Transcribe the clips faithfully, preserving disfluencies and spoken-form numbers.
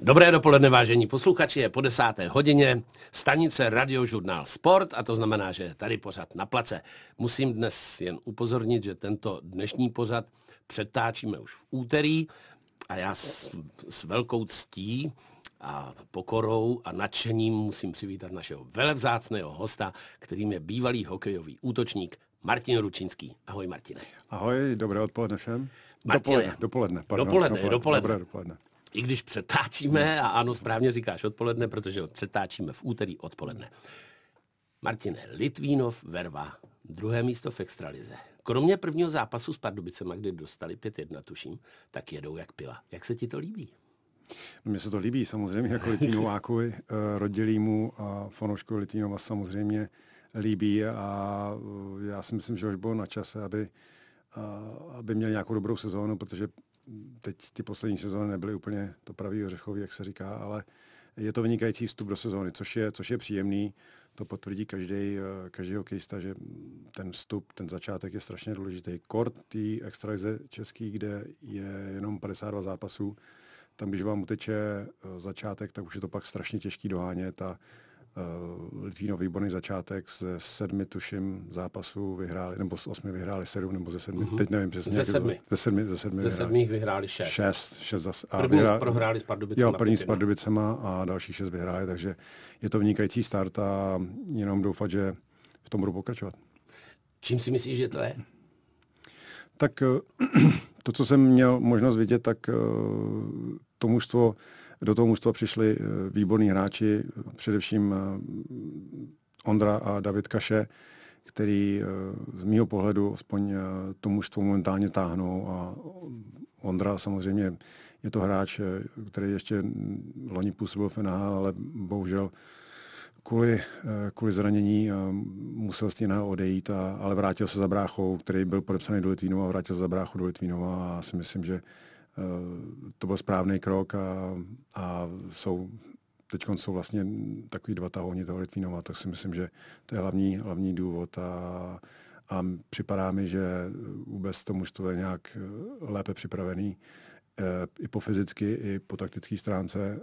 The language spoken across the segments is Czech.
Dobré dopoledne, vážení posluchači, je po desáté hodině, stanice Radiožurnál Sport, a to znamená, že je tady pořad Na place. Musím dnes jen upozornit, že tento dnešní pořad přetáčíme už v úterý a já s, s velkou ctí a pokorou a nadšením musím přivítat našeho velevzácného hosta, kterým je bývalý hokejový útočník Martin Ručinský. Ahoj, Martine. Ahoj, dobré odpoledne všem. Martine. Dopoledne, dopoledne, pardon. Dopoledne, dopoledne. dopoledne. Dobré dopoledne. I když přetáčíme, a ano, správně říkáš odpoledne, protože přetáčíme v úterý odpoledne. Martine, Litvínov, Verva, druhé místo v extralize. Kromě prvního zápasu s Pardubicema, kde dostali pět jedna, tuším, tak jedou jak pila. Jak se ti to líbí? No, mně se to líbí, samozřejmě, jako Litvínovákovi, rodilímu a fanouškovi Litvínova samozřejmě líbí, a já si myslím, že už bylo na čase, aby, aby měl nějakou dobrou sezónu, protože teď ty poslední sezóny nebyly úplně to pravý ořechový, jak se říká, ale je to vynikající vstup do sezóny, což je, což je příjemný. To potvrdí každý, každý hokejista, že ten vstup, ten začátek je strašně důležitý. Kort té extralize český, kde je jenom padesát dva zápasů, tam, když vám uteče začátek, tak už je to pak strašně těžký dohánět. A Litvínov výborný začátek, ze sedmi tuším zápasů vyhráli, nebo z osmi vyhráli sedm, nebo ze sedmi, mm-hmm. teď nevím přesně. Ze sedmi. Ze sedmi, ze sedmi ze vyhráli. vyhráli šest. Šest, šest zase. První vyhráli, prohráli s Pardubicema. Jo, první s Pardubicema a další šest vyhráli, takže je to vynikající start a jenom doufat, že v tom budu pokračovat. Čím si myslíš, že to je? Tak to, co jsem měl možnost vidět, tak to mužstvo Do toho mužstva přišli výborní hráči, především Ondra a David Kaše, který z mýho pohledu aspoň to mužstvo momentálně táhnou. A Ondra samozřejmě je to hráč, který ještě loni působil v N H L, ale bohužel kvůli, kvůli zranění musel z té N H L odejít, a, ale vrátil se za bráchou, který byl podepsaný do Litvínova, vrátil se za bráchu do Litvínova, a já si myslím, že to byl správný krok, a, a jsou, teďkon jsou vlastně takový dva tahouni toho Litvínova, tak si myslím, že to je hlavní, hlavní důvod, a, a připadá mi, že vůbec to mužstvo je nějak lépe připravený e, i po fyzicky, i po taktické stránce. E,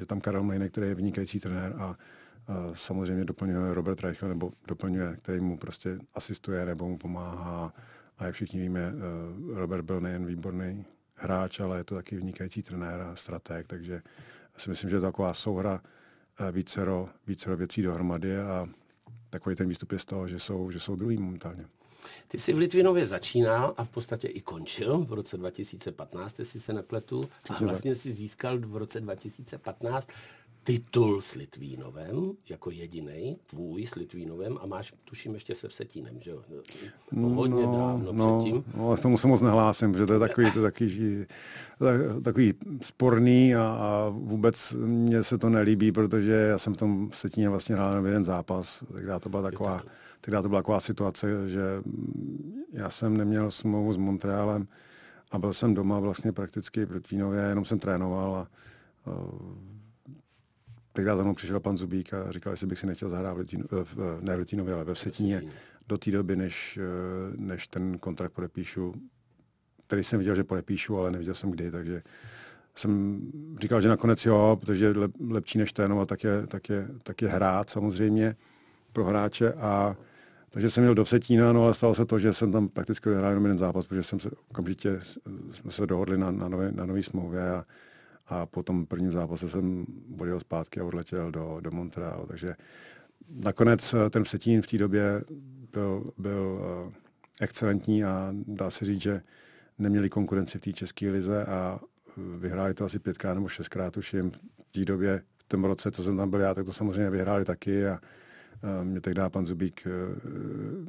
je tam Karel Mlejnek, který je vynikající trenér, a, a samozřejmě doplňuje Robert Reichel, nebo doplňuje, který mu prostě asistuje nebo mu pomáhá, a jak všichni víme, Robert byl nejen výborný hráč, ale je to taky vynikající trenér a stratég, takže si myslím, že je to taková souhra vícero, vícero věcí dohromady, a takový ten výstup je z toho, že jsou, že jsou druhý momentálně. Ty jsi v Litvinově začínal a v podstatě i končil v roce dva tisíce patnáct, jestli se nepletu, a vlastně si získal v roce dva tisíce patnáct titul s Litvínovem, jako jedinej, tvůj s Litvínovem, a máš, tuším, ještě se Vsetínem, že jo? Hodně no, dávno no, předtím. No, tomu se moc nehlásím, protože to je takový, to je takový, takový sporný, a, a vůbec mně se to nelíbí, protože já jsem v tom Vsetíně vlastně hrál jeden zápas, tak to byla taková, tak to byla taková situace, že já jsem neměl smlouvu s Montrealem a byl jsem doma vlastně prakticky v Litvínově, jenom jsem trénoval, a, a Tehdy za mnou přišel pan Zubík a říkal, jestli bych si nechtěl zahrát v Litín, v, ne v Litínově, ale ve Vsetíně do té doby, než, než ten kontrakt podepíšu, který jsem viděl, že podepíšu, ale neviděl jsem kdy, takže jsem říkal, že nakonec jo, protože lep, lepší než trénovat, tak je, tak, je, tak je hrát samozřejmě pro hráče, a takže jsem jel do Vsetína, no ale stalo se to, že jsem tam prakticky hrál jenom jeden zápas, protože jsem se okamžitě jsme se dohodli na, na, nové, na nový smlouvě, a A po tom prvním zápase jsem odjel zpátky a odletěl do, do Montrealu. Takže nakonec ten Vsetín v té době byl, byl excelentní, a dá se říct, že neměli konkurenci v té české lize a vyhráli to asi pětkrát nebo šestkrát už jim v té době, v tom roce, co jsem tam byl já, tak to samozřejmě vyhráli taky, a mě tehdy pan Zubík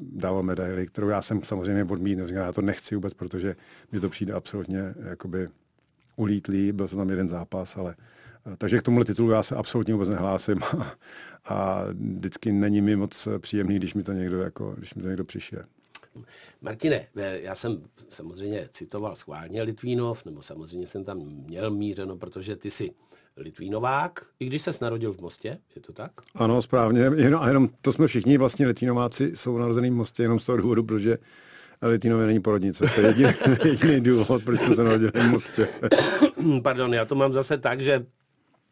dával medaili, kterou já jsem samozřejmě odmítl. Já to nechci vůbec, protože mi to přijde absolutně jakoby ulítlý, byl to tam jeden zápas, ale takže k tomu titulu já se absolutně vůbec nehlásím, a, a vždycky není mi moc příjemný, když mi to někdo, jako, když mi to někdo přišije. Martine, já jsem samozřejmě citoval schválně Litvínov, nebo samozřejmě jsem tam měl mířeno, protože ty jsi Litvínovák, i když ses narodil v Mostě, je to tak? Ano, správně, jenom, jenom to jsme všichni vlastně Litvínováci, jsou narozený v Mostě, jenom z toho důvodu, protože A Litvínově není porodnice. To je jediný, jediný důvod, proč jsme se narodili v Mostě. Pardon, já to mám zase tak, že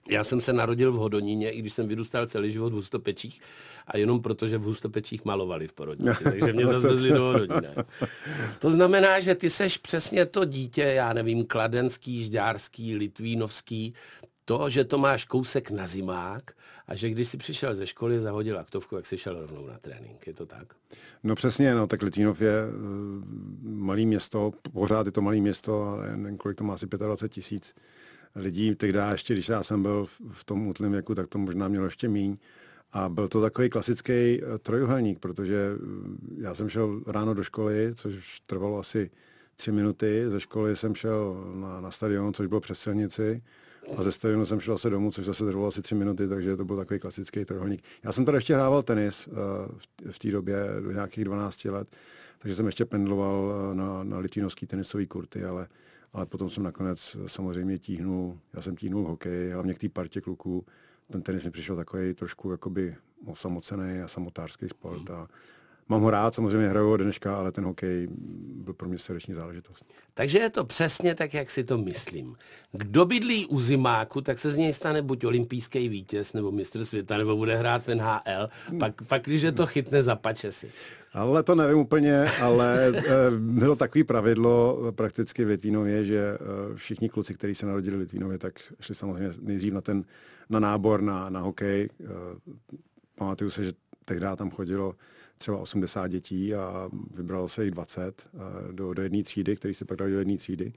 já jsem se narodil v Hodoníně, i když jsem vyrůstal celý život v Hustopečích, a jenom proto, že v Hustopečích malovali v porodnici, takže mě zase vezli do Hodonína. To znamená, že ty seš přesně to dítě, já nevím, kladenský, žďárský, litvínovský, to, že to máš kousek na zimák a že když jsi přišel ze školy, zahodil aktovku, jak jsi šel rovnou na trénink. Je to tak? No přesně, no, tak Litvínov je uh, malý město, pořád je to malý město, ale nevím, kolik to má, asi dvacet pět tisíc lidí. Tehdy ještě, když já jsem byl v tom útlém věku, tak to možná mělo ještě míň. A byl to takový klasický trojuhelník, protože já jsem šel ráno do školy, což trvalo asi tři minuty. Ze školy jsem šel na, na stadion, což bylo přes silnici. A ze stadionu jsem šel se domů, což zase trvalo asi tři minuty, takže to byl takový klasický trojuhelník. Já jsem tady ještě hrával tenis v té době do nějakých dvanácti let, takže jsem ještě pendloval na, na litvínovský tenisový kurty, ale, ale potom jsem nakonec samozřejmě tíhnul, já jsem tíhnul hokej, hlavně k té partě kluků. Ten tenis mi přišel takový trošku jakoby osamocený a samotářský sport a mám ho rád, samozřejmě hraju ho dneška, ale ten hokej byl pro mě srdeční záležitost. Takže je to přesně tak, jak si to myslím. Kdo bydlí u zimáku, tak se z něj stane buď olympijský vítěz, nebo mistr světa, nebo bude hrát v N H L, pak, pak když to chytne, zapače si. Ale to nevím úplně, ale bylo takové pravidlo prakticky v Litvínově, že všichni kluci, kteří se narodili v Litvínově, tak šli samozřejmě nejdřív na ten na nábor na, na hokej. Pamatuju se, že tehdy tam chodilo třeba osmdesát dětí a vybralo se jich dvacet do, do jedné třídy, který se pak dali do jedné třídy.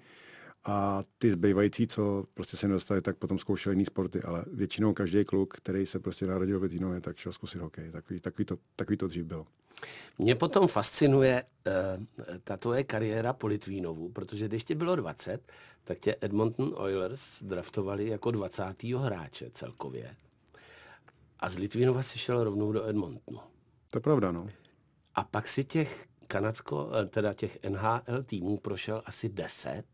A ty zbývající, co prostě se nedostali, tak potom zkoušeli jiný sporty, ale většinou každý kluk, který se prostě narodil v Litvínově, tak šel zkusit hokej. Takový, takový, to, takový to dřív bylo. Mě potom fascinuje eh, ta tvoje kariéra po Litvínovu, protože když ti bylo dvacet, tak tě Edmonton Oilers draftovali jako dvacátého hráče celkově. A z Litvínova si šel rovnou do Edmontonu. To je pravda, no. A pak si těch kanadsko, teda těch N H L týmů prošel asi deset.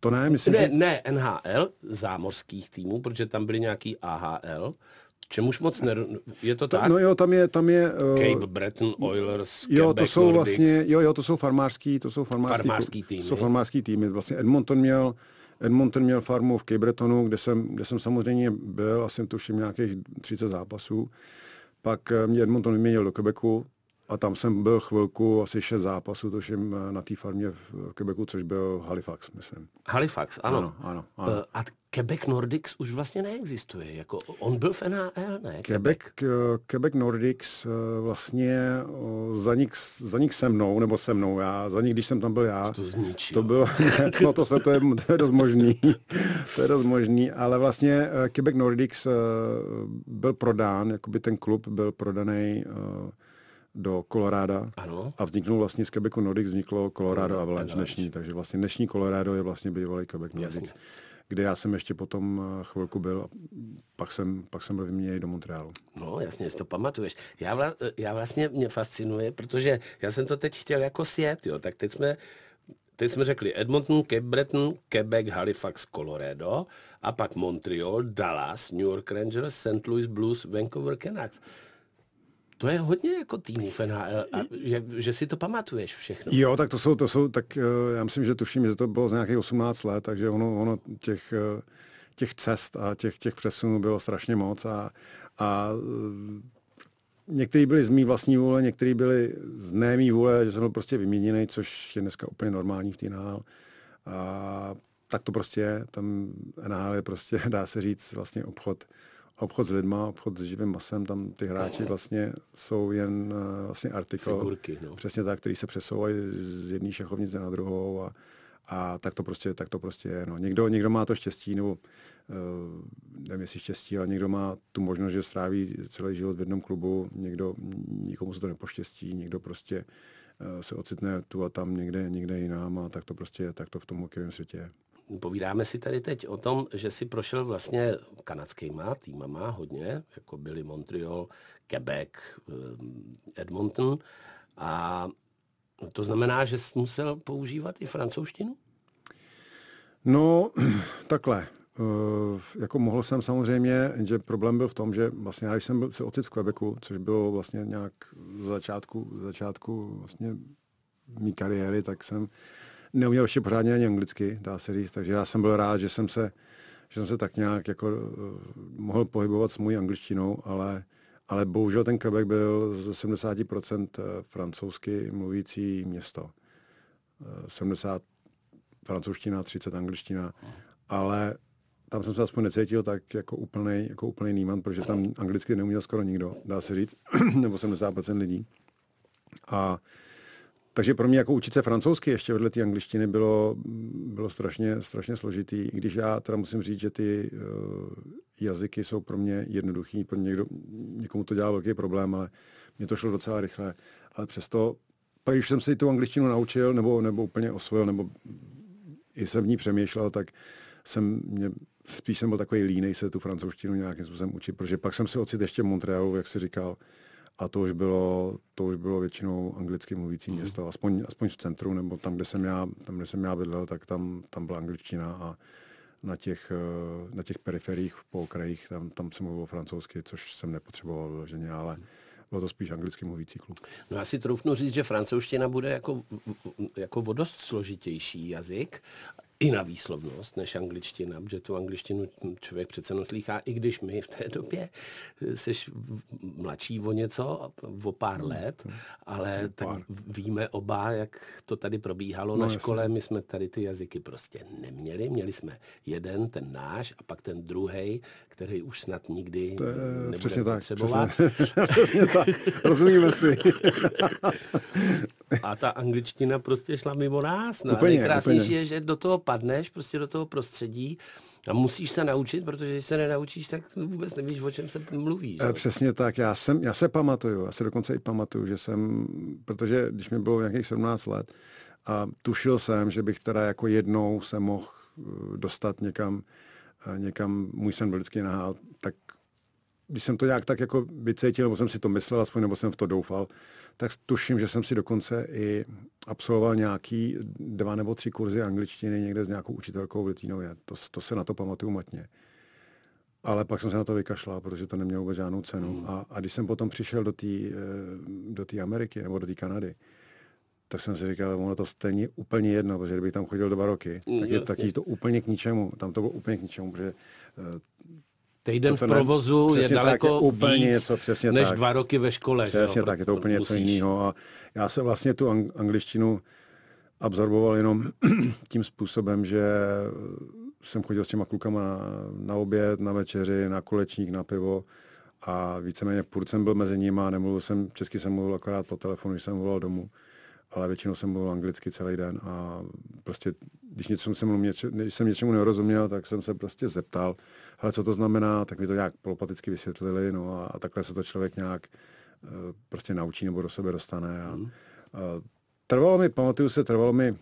To ne, myslím, ne, že... ne N H L, zámořských týmů, protože tam byly nějaký A H L, čemuž moc ne... Je to tak? No jo, tam je... Tam je uh... Cape Breton Oilers, jo, Quebec to jsou Nordiques. Vlastně, jo, jo, to jsou farmářský, to jsou farmářský, farmářský týmy. Jsou farmářský týmy. Vlastně Edmonton měl, Edmonton měl farmu v Cape Bretonu, kde jsem, kde jsem samozřejmě byl, asi tuším nějakých třicet zápasů. Pak mě Edmonton vyměnil do Quebecu a tam jsem byl chvilku, asi šest zápasů, toším na té farmě v Quebecu, což byl Halifax, myslím. Halifax, ano. ano, ano, ano. A Quebec Nordiques už vlastně neexistuje, jako on byl v N H L, ne? Quebec, Quebec Nordiques vlastně zanik, zanik se mnou, nebo se mnou já, zanik, když jsem tam byl já. To zničil. To bylo, no to, se, to, je, to je dost možný, to je dost možný, ale vlastně Quebec Nordiques byl prodán, jakoby ten klub byl prodaný do Colorada a vzniknul vlastně z Quebecu Nordiques vzniklo Colorado Avalanche dnešní, takže vlastně dnešní Colorado je vlastně bývalý Quebec Nordiques, kde já jsem ještě potom chvilku byl a pak jsem, pak jsem byl vyměněný do Montrealu. No jasně, si to pamatuješ. Já, vla, já vlastně mě fascinuje, protože já jsem to teď chtěl jako sjet, jo, tak teď jsme, teď jsme řekli Edmonton, Cape Breton, Quebec, Halifax, Colorado a pak Montreal, Dallas, New York Rangers, Saint Louis Blues, Vancouver Canucks. To je hodně jako týmů v N H L, a že, že si to pamatuješ všechno. Jo, tak to jsou, to jsou, tak já myslím, že tuším, že to bylo z nějakých osmnáct let, takže ono, ono těch, těch cest a těch, těch přesunů bylo strašně moc a, a některý byli z mý vlastní vůle, některý byli z némý vůle, že jsem byl prostě vyměněný, což je dneska úplně normální v té N H L. A tak to prostě je, tam N H L je prostě, dá se říct, vlastně obchod. Obchod s lidma, obchod s živým masem, tam ty hráči vlastně jsou jen vlastně artikl, figurky, no. Přesně tak, který se přesouvají z jedné šachovnice na druhou a, a tak to prostě, tak to prostě je. No. Někdo, někdo má to štěstí, nebo nevím jestli štěstí, ale někdo má tu možnost, že stráví celý život v jednom klubu, někdo, nikomu se to nepoštěstí, někdo prostě se ocitne tu a tam někde, někde jinam a tak to prostě je, tak to v tom hokejovém světě je. Povídáme si tady teď o tom, že si prošel vlastně kanadskýma týmama hodně, jako byli Montreal, Quebec, Edmonton a to znamená, že jsi musel používat i francouzštinu? No, takhle. Jako mohl jsem samozřejmě, že problém byl v tom, že vlastně já, když jsem byl, se ocitl v Quebecu, což bylo vlastně nějak v začátku, v začátku vlastně mý kariéry, tak jsem neuměl ještě pořádně ani anglicky, dá se říct, takže já jsem byl rád, že jsem se, že jsem se tak nějak jako mohl pohybovat s mojí angličtinou, ale, ale bohužel ten Quebec byl z sedmdesát procent francouzsky mluvící město. sedmdesát francouzština, třicet angličtina, ale tam jsem se aspoň necítil tak jako úplnej, jako úplnej nímant, protože tam anglicky neuměl skoro nikdo, dá se říct, nebo sedmdesát procent lidí. A takže pro mě jako učit se francouzsky ještě vedle té angličtiny bylo, bylo strašně, strašně složitý, i když já teda musím říct, že ty uh, jazyky jsou pro mě jednoduchý, pro někdo, někomu to dělá velký problém, ale mně to šlo docela rychle. Ale přesto, pak když jsem si tu angličtinu naučil, nebo, nebo úplně osvojil, nebo i jsem v ní přemýšlel, tak jsem mě, spíš jsem byl takový línej se tu francouzštinu nějakým způsobem učit, protože pak jsem se ocitl ještě v Montrealu, jak jsi říkal, a to už bylo, to už bylo většinou anglicky mluvící mm. město, aspoň, aspoň v centru, nebo tam, kde jsem já, tam, kde jsem já bydlel, tak tam, tam byla angličtina a na těch, na těch periferiích po okrajích, tam, tam jsem mluvil francouzsky, což jsem nepotřeboval vyloženě, ale bylo to spíš anglicky mluvící klub. No já si troufnu říct, že francouzština bude jako, jako o dost složitější jazyk, i na výslovnost než angličtina, protože tu angličtinu člověk přece jenom slýchá, i když my v té době seš mladší o něco, o pár let, ale tak víme oba, jak to tady probíhalo no, na škole. Jasný. My jsme tady ty jazyky prostě neměli. Měli jsme jeden, ten náš, a pak ten druhej, který už snad nikdy nebudeme potřebovat. Přesně, přesně tak, rozumíme si. A ta angličtina prostě šla mimo nás. No, úplně, nejkrásnější úplně. Je, že do toho padneš, prostě do toho prostředí a musíš se naučit, protože když se nenaučíš, tak vůbec nevíš, o čem se mluví. Že? Přesně tak. Já, jsem, já se pamatuju, já se dokonce i pamatuju, že jsem, protože když mi bylo nějakých sedmnáct let a tušil jsem, že bych teda jako jednou se mohl dostat někam, někam můj sen byl vždycky nahál, tak když jsem to nějak tak jako vycítil, nebo jsem si to myslel aspoň, nebo jsem v to doufal, tak tuším, že jsem si dokonce i absolvoval nějaký dva nebo tři kurzy angličtiny někde s nějakou učitelkou v Litvínově. To, to se na to pamatuju matně. Ale pak jsem se na to vykašlal, protože to nemělo vůbec žádnou cenu. Mm. A, a když jsem potom přišel do té do té Ameriky nebo do té Kanady, tak jsem si říkal, ono to stejně úplně jedno, protože kdybych tam chodil dva roky, tak je, tak je to úplně k ničemu. Tam to bylo úplně k ničemu, protože týden v provozu je daleko tak, víc něco, než tak. Dva roky ve škole. Přesně jo, tak, je to úplně musíš. Něco jiného. A já jsem vlastně tu angličtinu absorboval jenom tím způsobem, že jsem chodil s těma klukama na, na oběd, na večeři, na kulečník, na pivo a víceméně furt jsem byl mezi nimi a nemluvil jsem, česky jsem mluvil akorát po telefonu, když jsem volal domů, ale většinou jsem mluvil anglicky celý den a prostě, když, něco jsem, mluvil, když jsem něčemu nerozuměl, tak jsem se prostě zeptal, hele, co to znamená, tak mi to nějak polopaticky vysvětlili, no a, a takhle se to člověk nějak uh, prostě naučí nebo do sebe dostane. A, mm. a, trvalo mi, pamatuju se, trvalo mi,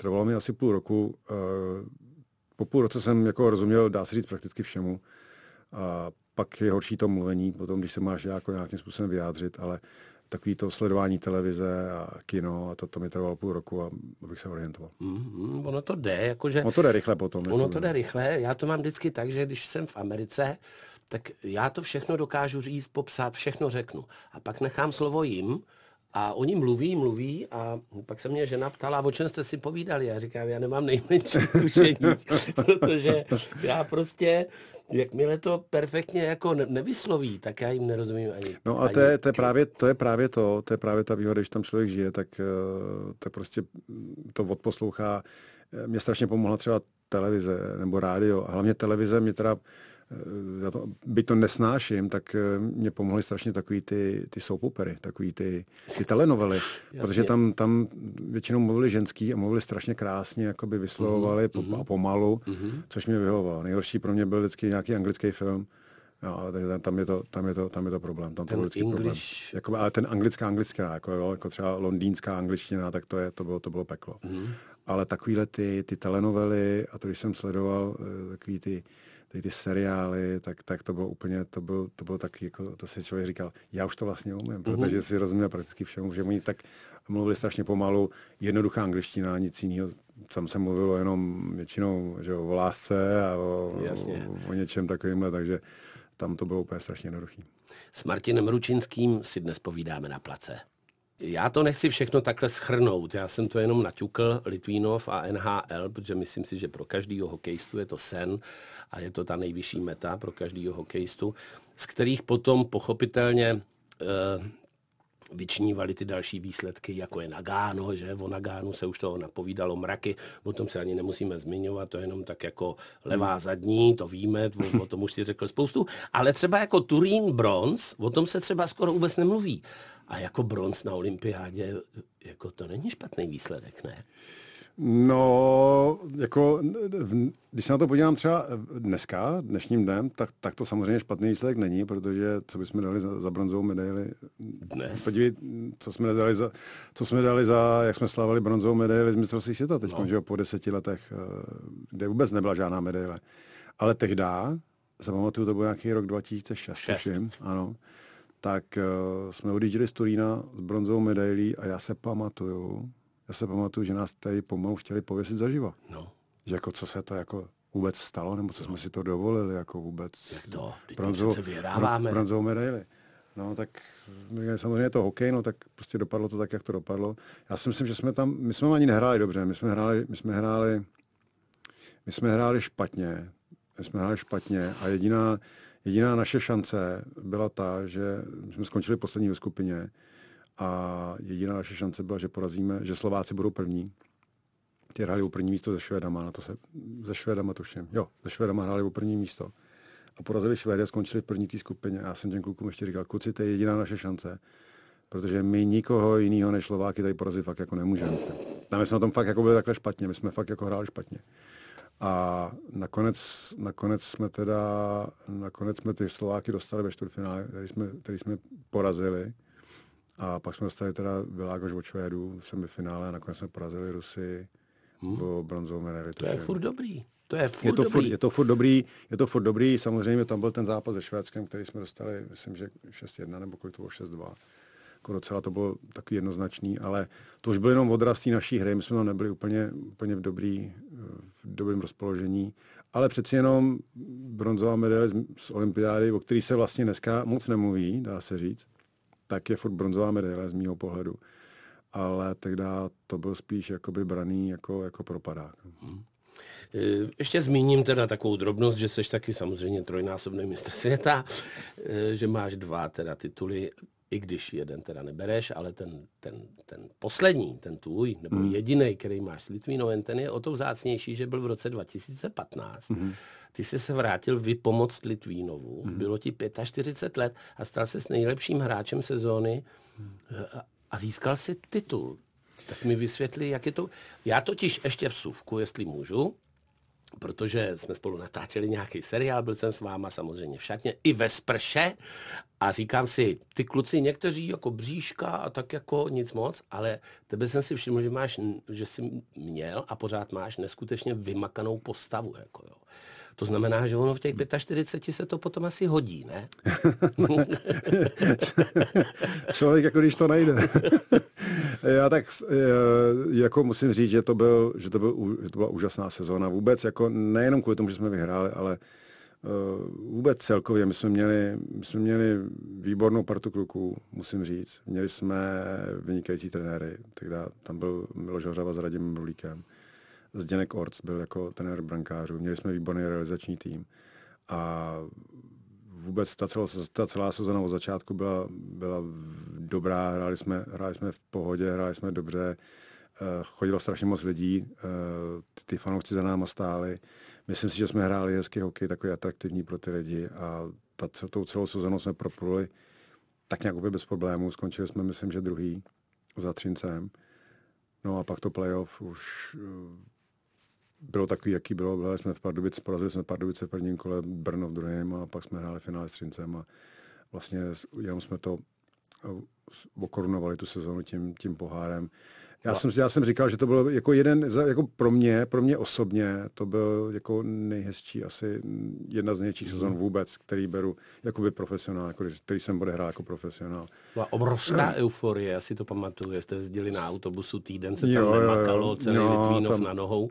trvalo mi asi půl roku. Uh, po půl roce jsem jako rozuměl, dá se říct, prakticky všemu. A pak je horší to mluvení, potom, když se máš jako nějakým způsobem vyjádřit, ale takový to sledování televize a kino a to, to mi trvalo půl roku a abych se orientoval. Mm, ono to jde, jakože... Ono to jde rychle potom. Ono jakoby. To jde rychle, já to mám vždycky tak, že když jsem v Americe, tak já to všechno dokážu říct, popsat, všechno řeknu. A pak nechám slovo jim a oni mluví, mluví a pak se mě žena ptala, o čem jste si povídali? Já říkám, já nemám nejmenší tušení, protože já prostě... Jakmile to perfektně jako nevysloví, tak já jim nerozumím ani. No a to je, to je právě to, je právě to, to je právě ta výhoda, když tam člověk žije, tak, tak prostě to odposlouchá. Mě strašně pomohla třeba televize nebo rádio. A hlavně televize mě teda, já to, byť to nesnáším, tak mě pomohly strašně takový ty, ty soap opery, takový ty, ty telenovely. Protože tam, tam většinou mluvili ženský a mluvili strašně krásně, jakoby vyslovovali mm-hmm. po, a pomalu, mm-hmm. což mě vyhovovalo. Nejhorší pro mě byl vždycky nějaký anglický film. No, takže tam je to, tam je to, tam je to problém. Tam ten to vždycky English... problém. Jakoby, ale ten anglická anglická, jako, jo, jako třeba londýnská angličtina, tak to, je, to, bylo, to bylo peklo. Mm-hmm. Ale takovýhle ty, ty telenovely, a to když jsem sledoval, takový ty Ty, ty seriály, tak, tak to bylo úplně, to bylo, to bylo taky, jako, to si člověk říkal, já už to vlastně umím, mm-hmm. protože si rozuměl prakticky všemu, že oni tak mluvili strašně pomalu, jednoduchá angličtina, nic jiného, tam se mluvilo jenom většinou, že o lásce a o, o, o něčem takovýmhle, takže tam to bylo úplně strašně jednoduchý. S Martinem Ručinským si dnes povídáme na place. Já to nechci všechno takhle shrnout, já jsem to jenom naťukl, Litvínov a N H L, protože myslím si, že pro každýho hokejistu je to sen a je to ta nejvyšší meta pro každýho hokejistu, z kterých potom pochopitelně e, vyčnívaly ty další výsledky, jako je Nagano, že o Naganu se už toho napovídalo mraky, o tom se ani nemusíme zmiňovat, to je jenom tak jako levá zadní, to víme, o, o tom už si řekl spoustu, ale třeba jako Turín bronz, o tom se třeba skoro vůbec nemluví. A jako bronz na olympiádě, jako to není špatný výsledek, ne? No, jako, když se na to podívám třeba dneska, dnešním dnem, tak, tak to samozřejmě špatný výsledek není, protože co bychom dali za, za bronzovou medaili dnes? Podívej, co jsme dali za, co jsme dali za, jak jsme slavili bronzovou medaili z mistrovství světa teď, no. Že po deseti letech, kde vůbec nebyla žádná medaile. Ale tehdy, se pamatuju, to byl nějaký rok dva tisíce šest, tuším, ano. Tak uh, jsme odjížděli z Turína s bronzovou medailí a já se pamatuju, já se pamatuju, že nás tady pomalu chtěli pověsit zaživa. No. Že jako co se to jako vůbec stalo, nebo co no. jsme si to dovolili, jako vůbec. Jak to? Bronzovou, to bron, bronzovou medaili. No tak samozřejmě to hokej, no tak prostě dopadlo to tak, jak to dopadlo. Já si myslím, že jsme tam, my jsme ani nehráli dobře, my jsme hráli, my jsme hráli, my jsme hráli špatně, my jsme hráli špatně a jediná, Jediná naše šance byla ta, že jsme skončili poslední ve skupině a jediná naše šance byla, že porazíme, že Slováci budou první. Ty hráli o první místo se Švédama, na to se, se Švédama tuším. Jo, se Švédama hráli o první místo. A porazili Švédy a skončili v první té skupině. A já jsem těm klukům ještě říkal, kluci, to je jediná naše šance, protože my nikoho jiného než Slováky tady porazit fakt jako nemůžeme. A my jsme na tom fakt jako byli takhle špatně, my jsme fakt jako hráli špatně. A nakonec, nakonec jsme teda, nakonec jsme ty Slováky dostali ve čtvrtfinále, který jsme, který jsme porazili. A pak jsme dostali teda Világoš od Švédů v semifinále a nakonec jsme porazili Rusy hmm. po bronzovou medaili. To je furt dobrý. To je furt je to dobrý. Furt, je to furt dobrý. Je to furt dobrý. Samozřejmě tam byl ten zápas se Švédskem, který jsme dostali, myslím, že šest jedna nebo kolik to bylo šest dva. Docela to bylo taky jednoznačný, ale to už byl jenom odraz té naší hry, my jsme tam nebyli úplně, úplně v, dobrý, v dobrým rozpoložení, ale přeci jenom bronzová medaile z olympiády, o který se vlastně dneska moc nemluví, dá se říct, tak je furt bronzová medaile z mýho pohledu, ale tehdy to byl spíš jakoby braný jako, jako propadák. Hmm. Ještě zmíním teda takovou drobnost, že seš taky samozřejmě trojnásobný mistr světa, že máš dva teda tituly, i když jeden teda nebereš, ale ten, ten, ten poslední, ten tvůj, nebo mm. jedinej, který máš s Litvínovem, ten je o to vzácnější, že byl v roce dva tisíce patnáct. Mm. Ty jsi se vrátil vypomoct Litvínovu, mm. bylo ti čtyřicet pět let a stal ses nejlepším hráčem sezóny a, a získal si titul. Tak mi vysvětli, jak je to... Já totiž ještě v suvku, jestli můžu, protože jsme spolu natáčeli nějaký seriál, byl jsem s váma samozřejmě v šatně, i ve sprše a říkám si, ty kluci někteří jako bříška a tak jako nic moc, ale tebe jsem si všiml, že máš, že jsi měl a pořád máš neskutečně vymakanou postavu, jako jo. To znamená, že ono v těch čtyřicet pět se to potom asi hodí, ne? Člověk, jako když to najde. Já tak jako musím říct, že to, byl, že, to byl, že to byla úžasná sezóna. Vůbec, jako nejenom kvůli tomu, že jsme vyhráli, ale vůbec celkově. My jsme měli, my jsme měli výbornou partu kluků, musím říct. Měli jsme vynikající trenéry. Teda tam byl Miloš Hořava s Radimem Rulíkem. Zdeněk Orts byl jako trenér brankářů. Měli jsme výborný realizační tým. A vůbec ta, celo, ta celá sezona od začátku byla, byla dobrá. Hráli jsme, hráli jsme v pohodě, hráli jsme dobře. Chodilo strašně moc lidí. Ty, ty fanoušci za náma stáli. Myslím si, že jsme hráli hezký hokej, takový atraktivní pro ty lidi. A ta, tou celou sezonu jsme propluli tak nějak úplně bez problémů. Skončili jsme, myslím, že druhý za Třincem. No a pak to playoff už bylo takový, jaký bylo. Byli jsme v Pardubice, porazili jsme Pardubice v prvním kole, Brno v druhém a pak jsme hráli finále s Třincem a vlastně jenom jsme to okorunovali tu sezonu tím, tím pohárem. Já jsem, já jsem říkal, že to bylo jako jeden, jako pro mě, pro mě osobně, to byl jako nejhezčí, asi jedna z nejhezčích sezon vůbec, který beru jakoby profesionál, jako, který jsem bude hrát jako profesionál. Byla obrovská euforie, já si to pamatuju, jste jezdili na autobusu, týden se tam jo, nemakalo, celý jo, Litvínov tam, na nohou.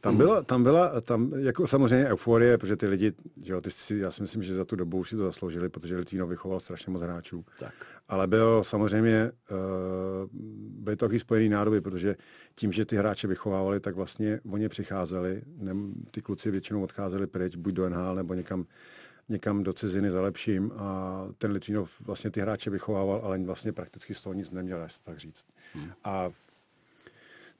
Tam byla, tam byla, tam jako samozřejmě euforie, protože ty lidi, že jo, ty si, já si myslím, že za tu dobu už si to zasloužili, protože Litvínov vychoval strašně moc hráčů. Tak. Ale byl samozřejmě, uh, byly to taky spojený nádoby, protože tím, že ty hráče vychovávali, tak vlastně o ně přicházeli, ne, ty kluci většinou odcházeli pryč, buď do N H L nebo někam, někam do ciziny za lepším, a ten Litvínov vlastně ty hráče vychovával, ale vlastně prakticky z toho nic neměl, jestli tak říct. Hmm. A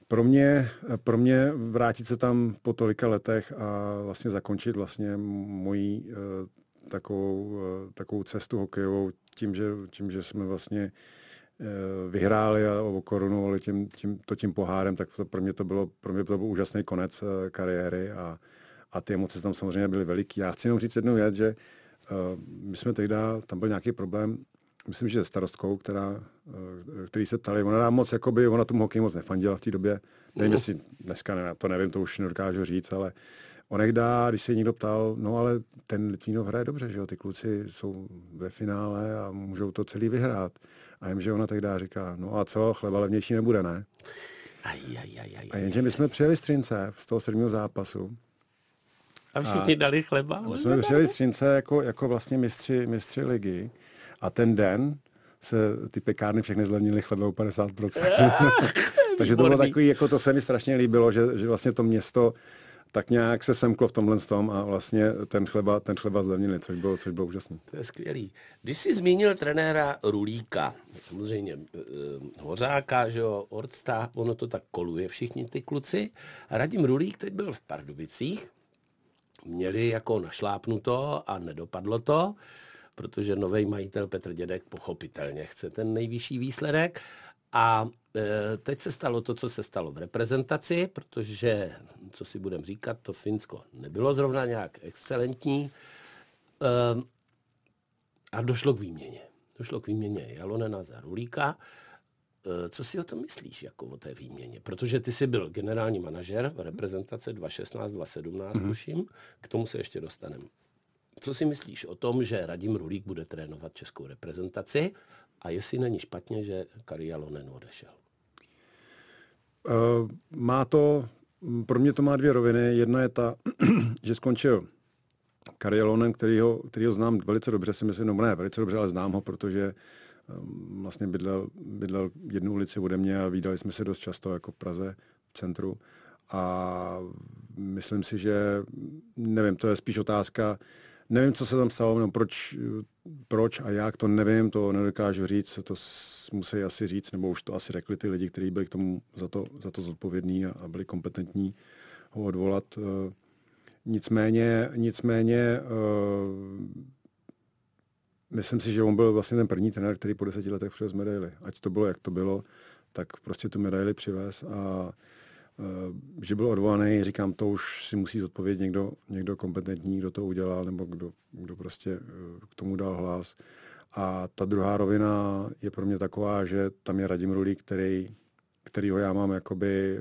Pro mě, pro mě vrátit se tam po tolika letech a vlastně zakončit vlastně moji e, takovou, e, takovou cestu hokejovou tím, že, tím, že jsme vlastně e, vyhráli a okorunovali tím, tím, to tím pohárem, tak to pro mě to bylo, pro mě to byl úžasný konec e, kariéry a, a ty emoce tam samozřejmě byly veliký. Já chci jenom říct jednou věc, že e, my jsme tehda, tam byl nějaký problém, myslím, že se starostkou, která, který se ptali, ona nám moc, jakoby, ona tomu hokeji moc nefandila v té době. Nevím, jestli dneska, ne, to nevím, to už nedokážu říct, ale onekda, když se někdo ptal, no ale ten Litvínov hraje dobře, že jo, ty kluci jsou ve finále a můžou to celý vyhrát. A jim, že ona tehdy říká, no a co, chleba levnější nebude, ne? Aj, aj, aj, aj, a jenže my jsme přijeli z Třince, z toho sedmého zápasu. A všichni dali chleba. My jsme přijeli z Třince jako, jako vlastně mistři, mistři ligy. A ten den se ty pekárny všechny zlevnily chleba o padesát procent. Takže to bylo takový, jako to se mi strašně líbilo, že, že vlastně to město tak nějak se semklo v tomhle tom a vlastně ten chleba, ten chleba zlevnili, což bylo, což bylo úžasné. To je skvělý. Když jsi zmínil trenéra Rulíka, samozřejmě Hořáka, že jo, Ortsta, ono to tak koluje všichni ty kluci. A Radim Rulík teď byl v Pardubicích, měli jako našlápnuto a nedopadlo to, protože nový majitel Petr Dědek pochopitelně chce ten nejvyšší výsledek. A e, teď se stalo to, co se stalo v reprezentaci, protože, co si budeme říkat, to Finsko nebylo zrovna nějak excelentní. E, a došlo k výměně. Došlo k výměně Jalonena za Rulíka. E, co si o tom myslíš, jako o té výměně? Protože ty jsi byl generální manažer v reprezentace dvacet šestnáct dvacet sedmnáct, mm-hmm. tuším. K tomu se ještě dostaneme. Co si myslíš o tom, že Radim Rulík bude trénovat českou reprezentaci a jestli není špatně, že Kari Alonen odešel? Má to, pro mě to má dvě roviny. Jedna je ta, že skončil Kari Alonen, kterýho, kterýho znám velice dobře, si myslím, no ne, velice dobře, ale znám ho, protože vlastně bydlel, bydlel jednu ulici ode mě a vídali jsme se dost často jako v Praze, v centru. A myslím si, že, nevím, to je spíš otázka, nevím, co se tam stalo, no proč, proč a jak, to nevím, to nedokážu říct, to musí asi říct, nebo už to asi řekli ty lidi, kteří byli k tomu za to, za to zodpovědní a, a byli kompetentní ho odvolat. E, nicméně, nicméně e, myslím si, že on byl vlastně ten první trenér, který po deseti letech přivez medaily. Ať to bylo, jak to bylo, tak prostě tu medaily přivez a že byl odvolaný, říkám, to už si musí zodpovědět někdo, někdo kompetentní, kdo to udělal, nebo kdo, kdo prostě k tomu dal hlas. A ta druhá rovina je pro mě taková, že tam je Radim Rulík, který, kterýho já mám jakoby,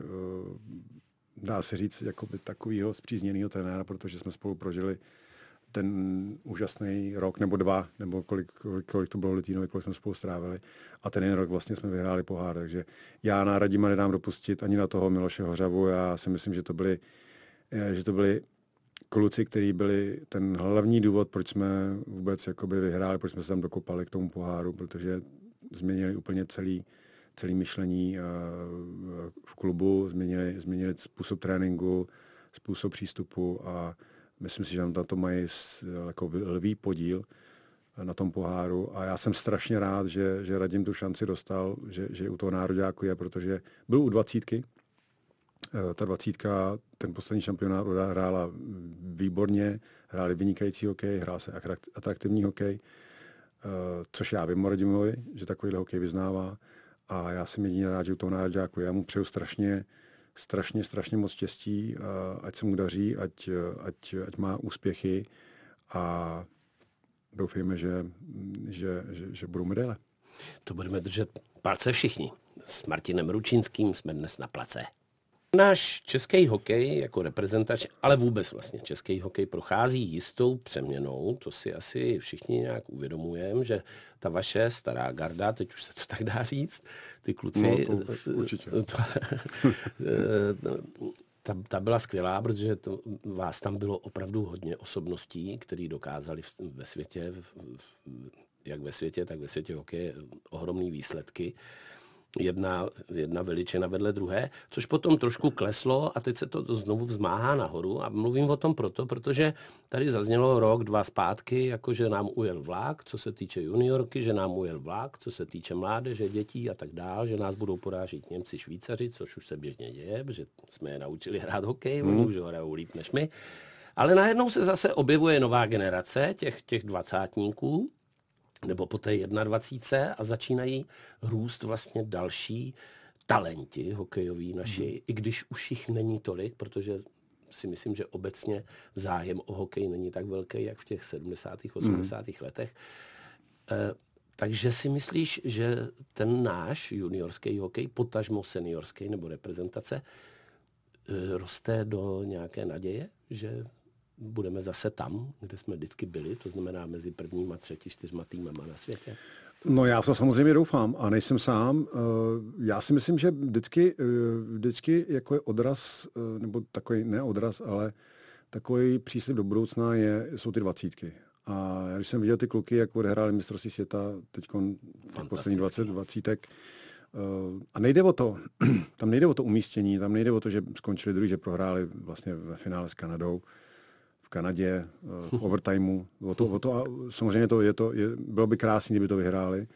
dá se říct, jakoby takovýho spřízněného trenéra, protože jsme spolu prožili ten úžasný rok, nebo dva, nebo kolik, kolik to bylo Litvínovi, kolik jsme spolu strávili. A ten jeden rok vlastně jsme vyhráli pohár, takže já na Radima nedám dopustit ani na toho Miloše Hořavu. Já si myslím, že to byli, že to byli kluci, kteří byli ten hlavní důvod, proč jsme vůbec jakoby vyhráli, proč jsme se tam dokopali k tomu poháru, protože změnili úplně celý, celý myšlení v klubu, změnili, změnili způsob tréninku, způsob přístupu a myslím si, že na to mají jako lvý podíl na tom poháru a já jsem strašně rád, že, že Radim tu šanci dostal, že, že u toho nároďáku je, protože byl u dvacítky. Ta dvacítka, ten poslední šampionát hrála výborně, hráli vynikající hokej, hrál se atraktivní hokej, což já vím o Radimovi, že takovýhle hokej vyznává a já jsem jedině rád, že u toho nároďáku. Já mu přeju strašně strašně, strašně moc štěstí, ať se mu daří, ať, ať, ať má úspěchy a doufejme, že, že, že, že budou medaile. To budeme držet palce všichni. S Martinem Ručinským jsme dnes na place. Náš český hokej jako reprezentač, ale vůbec vlastně český hokej prochází jistou přeměnou, to si asi všichni nějak uvědomujeme, že ta vaše stará garda, teď už se to tak dá říct, ty kluci, no, to už, určitě. To, ta, ta byla skvělá, protože to, vás tam bylo opravdu hodně osobností, které dokázali v, ve světě, v, v, jak ve světě, tak ve světě hokeje, ohromné výsledky. Jedna, jedna veličina vedle druhé, což potom trošku kleslo a teď se to, to znovu vzmáhá nahoru. A mluvím o tom proto, protože tady zaznělo rok, dva zpátky, jako že nám ujel vlak, co se týče juniorky, že nám ujel vlak, co se týče mládeže, dětí a tak dál, že nás budou porážit Němci, Švýcaři, což už se běžně děje, protože jsme je naučili hrát hokej, hmm. oni už ho hrajou líp než my. Ale najednou se zase objevuje nová generace těch, těch dvacátníků, nebo po té dvacátce jedna a začínají růst vlastně další talenti hokejoví naši, mm. i když už jich není tolik, protože si myslím, že obecně zájem o hokej není tak velký, jak v těch sedmdesátých, osmdesátých mm. letech. E, takže si myslíš, že ten náš juniorský hokej, potažmo seniorský nebo reprezentace, e, roste do nějaké naděje, že budeme zase tam, kde jsme vždycky byli, to znamená mezi prvním a třetí, čtyřma týmama na světě? No já to samozřejmě doufám a nejsem sám. Já si myslím, že vždycky, vždycky jako je odraz, nebo takový, ne odraz, ale takový příslib do budoucna je, jsou ty dvacítky. A když jsem viděl ty kluky, jak odehráli mistrovství světa teďkon těch posledních dvacet, dvacítek, a nejde o to, tam nejde o to umístění, tam nejde o to, že skončili druhý, že prohráli vlastně ve finále s Kanadou, v Kanadě, v overtimeu. O to, o to, a samozřejmě to je to, je, bylo by krásné, kdyby to vyhráli.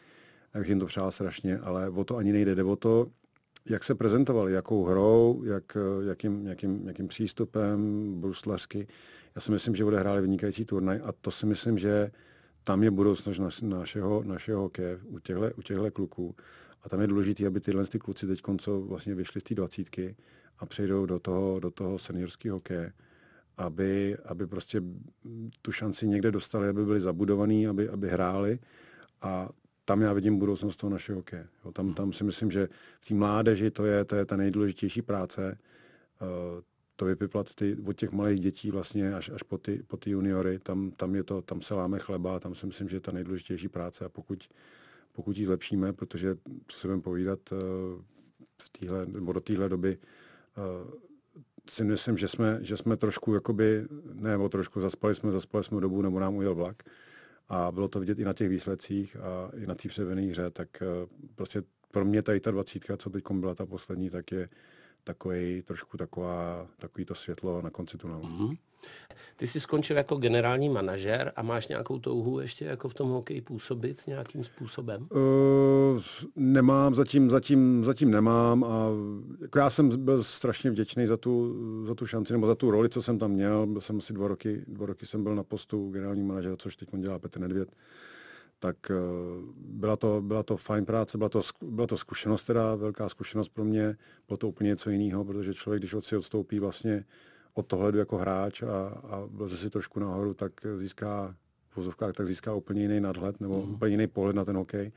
Já bych jim to přál strašně, ale o to ani nejde. Jde o to, jak se prezentovali, jakou hrou, jak, jakým, jakým, jakým přístupem, bruslařsky. Já si myslím, že odehráli vynikající turnaj a to si myslím, že tam je budoucnost naš, našeho, našeho hokeje u těchto u těchto kluků. A tam je důležité, aby tyhle ty kluci teď konco vlastně vyšli z té dvacítky a přejdou do toho, do toho seniorského hokeje. Aby, aby prostě tu šanci někde dostali, aby byli zabudovaní, aby, aby hráli. A tam já vidím budoucnost toho našeho hokeje. Tam, tam si myslím, že v té mládeži to je, to je ta nejdůležitější práce. Uh, to vypiplat ty, od těch malých dětí vlastně až, až po, ty, po ty juniory. Tam, tam, je to, tam se láme chleba, tam si myslím, že je ta nejdůležitější práce. A pokud, pokud ji zlepšíme, protože, co si budeme povídat, uh, v téhle, nebo do téhle doby uh, si myslím, že jsme, že jsme trošku jakoby, nebo trošku zaspali jsme, zaspali jsme dobu, nebo nám ujel vlak. A bylo to vidět i na těch výsledcích a i na té předvené hře, tak prostě pro mě tady ta dvacítka, co teď byla ta poslední, tak je takový, trošku taková, takový to světlo na konci tunelu. Mm-hmm. Ty jsi skončil jako generální manažer a máš nějakou touhu ještě jako v tom hokeji působit nějakým způsobem? Uh, nemám, zatím, zatím, zatím nemám a jako já jsem byl strašně vděčný za tu, za tu šanci nebo za tu roli, co jsem tam měl. Byl jsem asi dva roky, dva roky jsem byl na postu generální manažera, což teď dělá Petr Nedvěd. Tak byla to, byla to fajn práce, byla to, byla to zkušenost, teda velká zkušenost pro mě. Bylo to úplně něco jiného, protože člověk, když si odstoupí vlastně od tohledu jako hráč a, a vleze si trošku nahoru, tak získá v vozovkách, tak získá úplně jiný nadhled nebo mm. úplně jiný pohled na ten hokej.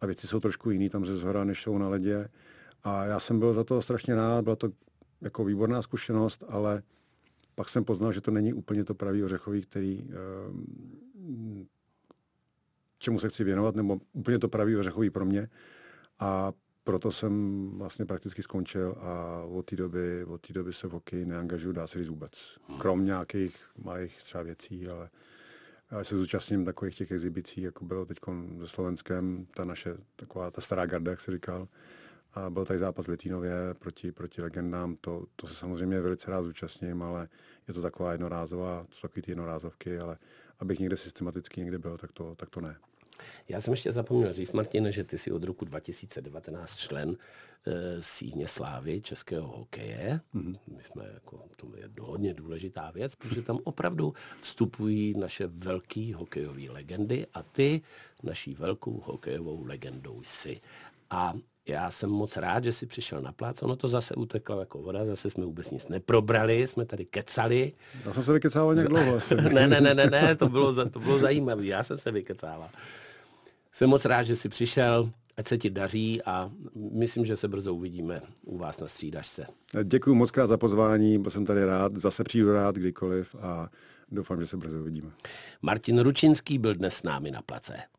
A věci jsou trošku jiný tam ze zhora, než jsou na ledě. A já jsem byl za to strašně rád, byla to jako výborná zkušenost, ale pak jsem poznal, že to není úplně to pravý ořechový, který... Um, čemu se chci věnovat, nebo úplně to pravý ořechový pro mě. A proto jsem vlastně prakticky skončil a od té doby, od té doby se v hokeji neangažuju, dá se říct vůbec. Krom nějakých malých třeba věcí, ale já se zúčastním takových těch exibicí, jako bylo teď se Slovenskem, ta naše taková, ta stará garda, jak se říkal. A byl tady zápas v Litvínově proti, proti legendám, to, to se samozřejmě velice rád zúčastním, ale je to taková jednorázová, to takový ty jednorázovky, ale abych někde systematicky někde byl, tak to, tak to ne. Já jsem ještě zapomněl říct, Martine, že ty jsi od roku dva tisíce devatenáct člen e, síně slávy českého hokeje. Mm-hmm. My jsme jako, to je hodně důležitá věc, protože tam opravdu vstupují naše velký hokejové legendy a ty naší velkou hokejovou legendou jsi. A já jsem moc rád, že jsi přišel na plác. Ono to zase uteklo jako voda, zase jsme vůbec nic neprobrali, jsme tady kecali. Já jsem se vykecával nějak dlouho. ne, ne, ne, ne, ne, to bylo, to bylo zajímavé, já jsem se vykecával. Jsem moc rád, že jsi přišel, ať se ti daří a myslím, že se brzo uvidíme u vás na střídačce. Děkuji moc krát za pozvání, byl jsem tady rád, zase přijdu rád kdykoliv a doufám, že se brzo uvidíme. Martin Ručinský byl dnes s námi na place.